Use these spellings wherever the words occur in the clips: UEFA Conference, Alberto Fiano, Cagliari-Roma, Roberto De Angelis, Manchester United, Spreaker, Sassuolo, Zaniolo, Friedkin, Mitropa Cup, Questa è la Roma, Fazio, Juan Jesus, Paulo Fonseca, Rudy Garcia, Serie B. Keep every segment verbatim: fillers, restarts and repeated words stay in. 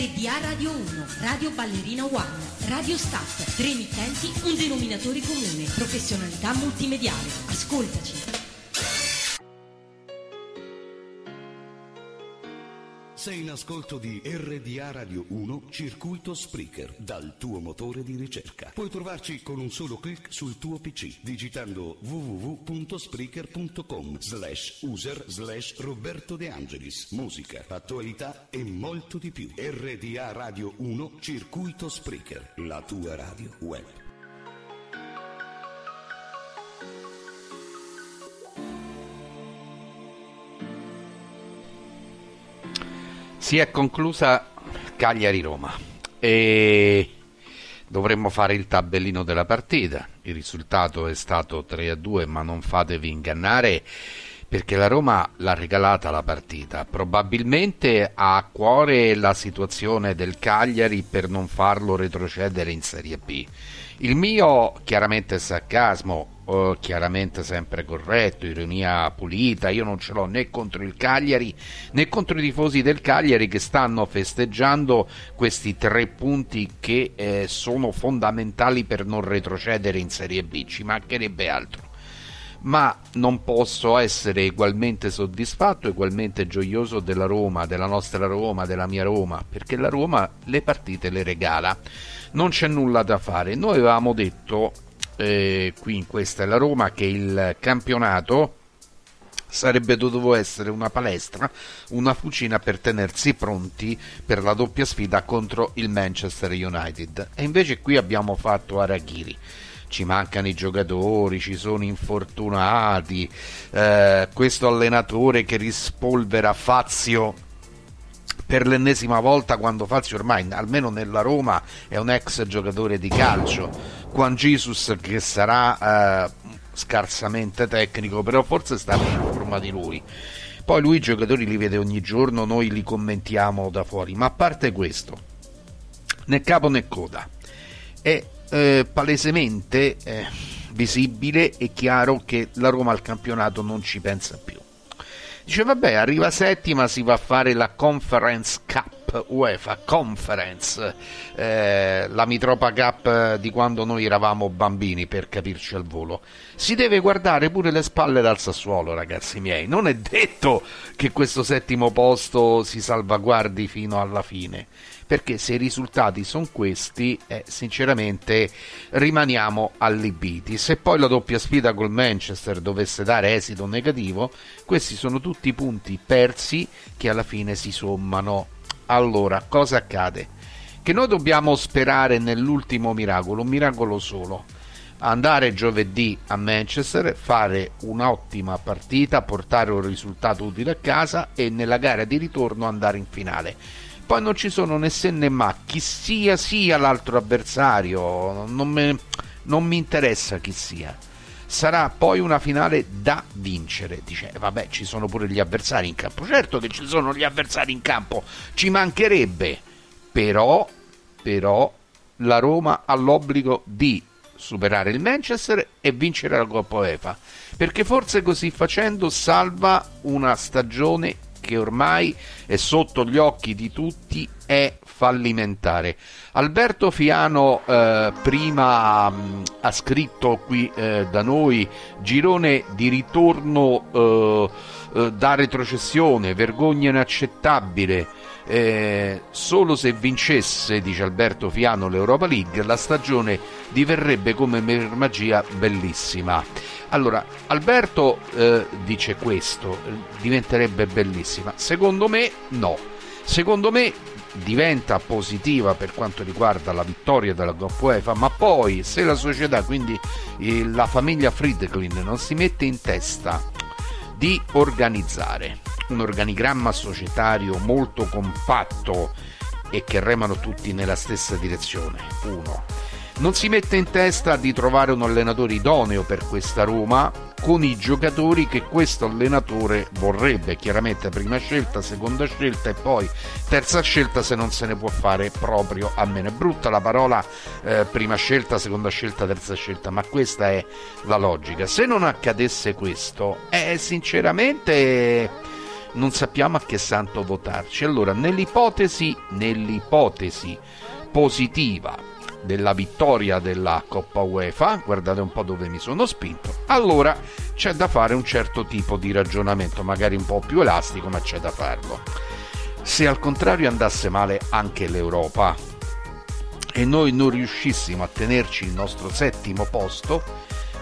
Serie B A Radio uno, Radio Ballerina uno, Radio Staff, tre emittenti, un denominatore comune, professionalità multimediale. Ascoltaci. Sei in ascolto di R D A Radio uno, Circuito Spreaker, dal tuo motore di ricerca. Puoi trovarci con un solo clic sul tuo P C, digitando www.spreaker.com slash user slash Roberto De Angelis. Musica, attualità e molto di più. R D A Radio uno, Circuito Spreaker, la tua radio web. Si è conclusa Cagliari-Roma e dovremmo fare il tabellino della partita. Il risultato è stato tre a due, ma non fatevi ingannare, perché la Roma l'ha regalata la partita. Probabilmente ha a cuore la situazione del Cagliari per non farlo retrocedere in Serie B. Il mio chiaramente è sarcasmo, oh, chiaramente sempre corretto, ironia pulita. Io non ce l'ho né contro il Cagliari né contro i tifosi del Cagliari, che stanno festeggiando questi tre punti che eh, sono fondamentali per non retrocedere in Serie B, ci mancherebbe altro. Ma non posso essere ugualmente soddisfatto, ugualmente gioioso della Roma, della nostra Roma, della mia Roma, perché la Roma le partite le regala. Non c'è nulla da fare. Noi avevamo detto eh, qui in Questa è la Roma che il campionato sarebbe dovuto essere una palestra, una fucina per tenersi pronti per la doppia sfida contro il Manchester United, e invece qui abbiamo fatto Arachiri. Ci mancano i giocatori, ci sono infortunati, eh, questo allenatore che rispolvera Fazio per l'ennesima volta, quando Fazio ormai, almeno nella Roma, è un ex giocatore di calcio. Juan Jesus, che sarà eh, scarsamente tecnico, però forse sta in forma di lui. Poi lui i giocatori li vede ogni giorno, noi li commentiamo da fuori, ma a parte questo, né capo né coda. È eh, palesemente eh, visibile e chiaro che la Roma al campionato non ci pensa più. Dice vabbè, arriva settima, si va a fare la Conference Cup, UEFA Conference, eh, la Mitropa Cup di quando noi eravamo bambini, per capirci al volo. Si deve guardare pure le spalle dal Sassuolo, ragazzi miei. Non è detto che questo settimo posto si salvaguardi fino alla fine, perché se i risultati sono questi, eh, sinceramente rimaniamo allibiti. Se poi la doppia sfida col Manchester dovesse dare esito negativo, questi sono tutti punti persi che alla fine si sommano. Allora, cosa accade? Che noi dobbiamo sperare nell'ultimo miracolo, un miracolo solo. Andare giovedì a Manchester, fare un'ottima partita, portare un risultato utile a casa e nella gara di ritorno andare in finale. Poi non ci sono né se né ma, chi sia sia l'altro avversario, non, me, non mi interessa chi sia. Sarà poi una finale da vincere. Dice, vabbè, ci sono pure gli avversari in campo. Certo che ci sono gli avversari in campo, ci mancherebbe. Però, però, la Roma ha l'obbligo di superare il Manchester e vincere la Coppa UEFA, perché forse così facendo salva una stagione che ormai è sotto gli occhi di tutti, è fallimentare. Alberto Fiano eh, prima mh, ha scritto qui eh, da noi: girone di ritorno eh, eh, da retrocessione, vergogna inaccettabile. Eh, solo se vincesse, dice Alberto Fiano, l'Europa League, la stagione diverrebbe come per magia bellissima. Allora, Alberto eh, dice questo, diventerebbe bellissima. Secondo me no, secondo me diventa positiva per quanto riguarda la vittoria della Coppa UEFA, ma poi se la società, quindi eh, la famiglia Friedkin, non si mette in testa di organizzare un organigramma societario molto compatto e che remano tutti nella stessa direzione, uno, non si mette in testa di trovare un allenatore idoneo per questa Roma con i giocatori che questo allenatore vorrebbe. Chiaramente prima scelta, seconda scelta e poi terza scelta, se non se ne può fare proprio a meno. È brutta la parola eh, prima scelta, seconda scelta, terza scelta, ma questa è la logica. Se non accadesse questo, eh, sinceramente non sappiamo a che santo votarci. Allora, nell'ipotesi, nell'ipotesi positiva della vittoria della Coppa UEFA, guardate un po' dove mi sono spinto, allora c'è da fare un certo tipo di ragionamento, magari un po' più elastico, ma c'è da farlo. Se al contrario andasse male anche l'Europa e noi non riuscissimo a tenerci il nostro settimo posto,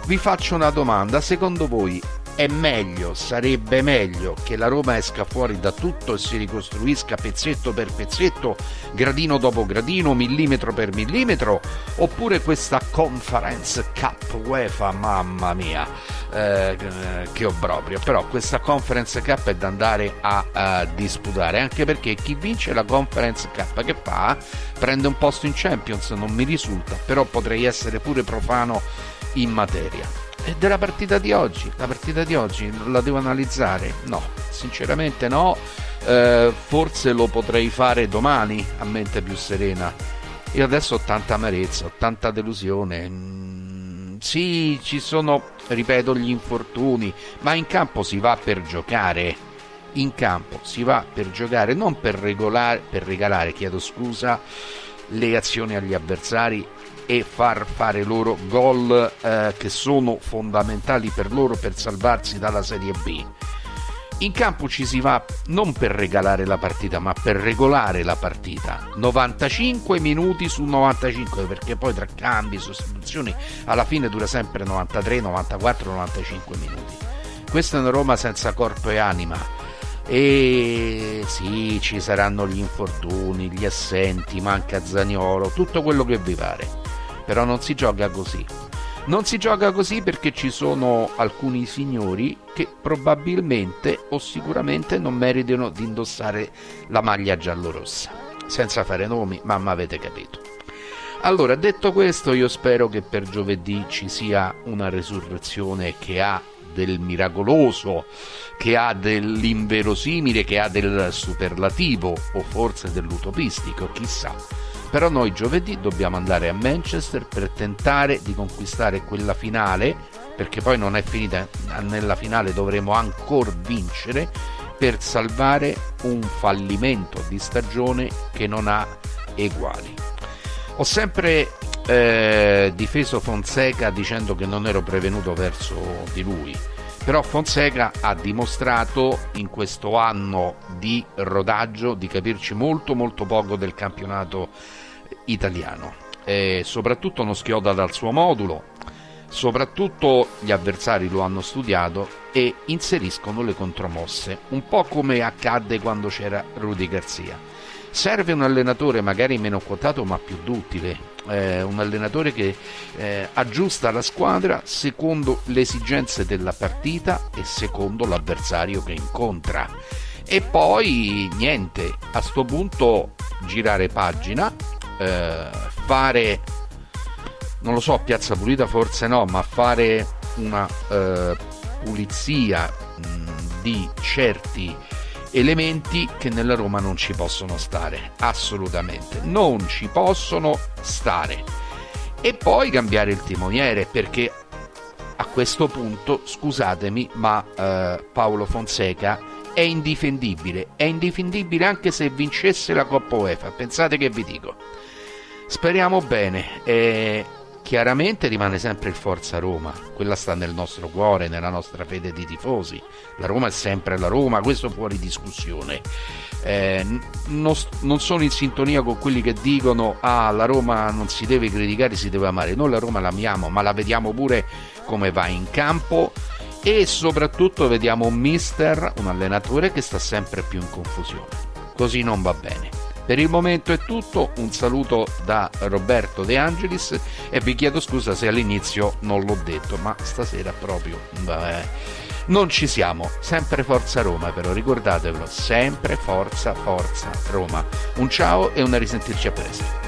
vi faccio una domanda: secondo voi è meglio, sarebbe meglio che la Roma esca fuori da tutto e si ricostruisca pezzetto per pezzetto, gradino dopo gradino, millimetro per millimetro, oppure questa Conference Cup UEFA, mamma mia, eh, che obbrobrio, però questa Conference Cup è da andare a, a disputare, anche perché chi vince la Conference Cup che fa prende un posto in Champions, non mi risulta, però potrei essere pure profano in materia. E della partita di oggi, la partita di oggi la devo analizzare? No, sinceramente no, eh, forse lo potrei fare domani a mente più serena. Io adesso ho tanta amarezza, ho tanta delusione. Mm, sì, ci sono, ripeto, gli infortuni, ma in campo si va per giocare, in campo si va per giocare, non per, regolare, per regalare, chiedo scusa, le azioni agli avversari e far fare loro gol eh, che sono fondamentali per loro per salvarsi dalla Serie B. In campo ci si va non per regalare la partita, ma per regolare la partita, novantacinque minuti su novantacinque, perché poi tra cambi, sostituzioni, alla fine dura sempre novantatré, novantaquattro, novantacinque minuti. Questa è una Roma senza corpo e anima. E sì, ci saranno gli infortuni, gli assenti, manca Zaniolo, tutto quello che vi pare, però non si gioca così, non si gioca così perché ci sono alcuni signori che probabilmente o sicuramente non meritano di indossare la maglia giallorossa, senza fare nomi, ma avete capito. Allora, detto questo, io spero che per giovedì ci sia una resurrezione che ha del miracoloso, che ha dell'inverosimile, che ha del superlativo o forse dell'utopistico, chissà. Però noi giovedì dobbiamo andare a Manchester per tentare di conquistare quella finale, perché poi non è finita, nella finale dovremo ancora vincere per salvare un fallimento di stagione che non ha eguali. Ho sempre eh, difeso Fonseca dicendo che non ero prevenuto verso di lui, però Fonseca ha dimostrato in questo anno di rodaggio di capirci molto molto poco del campionato italiano, e soprattutto non schioda dal suo modulo, soprattutto gli avversari lo hanno studiato e inseriscono le contromosse, un po' come accadde quando c'era Rudy Garcia. Serve un allenatore magari meno quotato ma più duttile, eh, un allenatore che eh, aggiusta la squadra secondo le esigenze della partita e secondo l'avversario che incontra. E poi niente, a sto punto girare pagina, eh, fare, non lo so, piazza pulita forse no, ma fare una eh, pulizia mh, di certi elementi che nella Roma non ci possono stare, assolutamente non ci possono stare. E poi cambiare il timoniere, perché a questo punto, scusatemi, ma eh, Paulo Fonseca è indifendibile, è indifendibile anche se vincesse la Coppa UEFA, pensate che vi dico. Speriamo bene, e chiaramente rimane sempre il Forza Roma, quella sta nel nostro cuore, nella nostra fede di tifosi. La Roma è sempre la Roma, questo fuori discussione. Eh, non, non sono in sintonia con quelli che dicono ah, la Roma non si deve criticare, si deve amare. Noi la Roma l'amiamo, ma la vediamo pure come va in campo, e soprattutto vediamo un mister, un allenatore che sta sempre più in confusione. Così non va bene. Per il momento è tutto, un saluto da Roberto De Angelis e vi chiedo scusa se all'inizio non l'ho detto, ma stasera proprio beh, non ci siamo. Sempre Forza Roma, però ricordatevelo, sempre Forza Forza Roma. Un ciao e una risentirci a presto.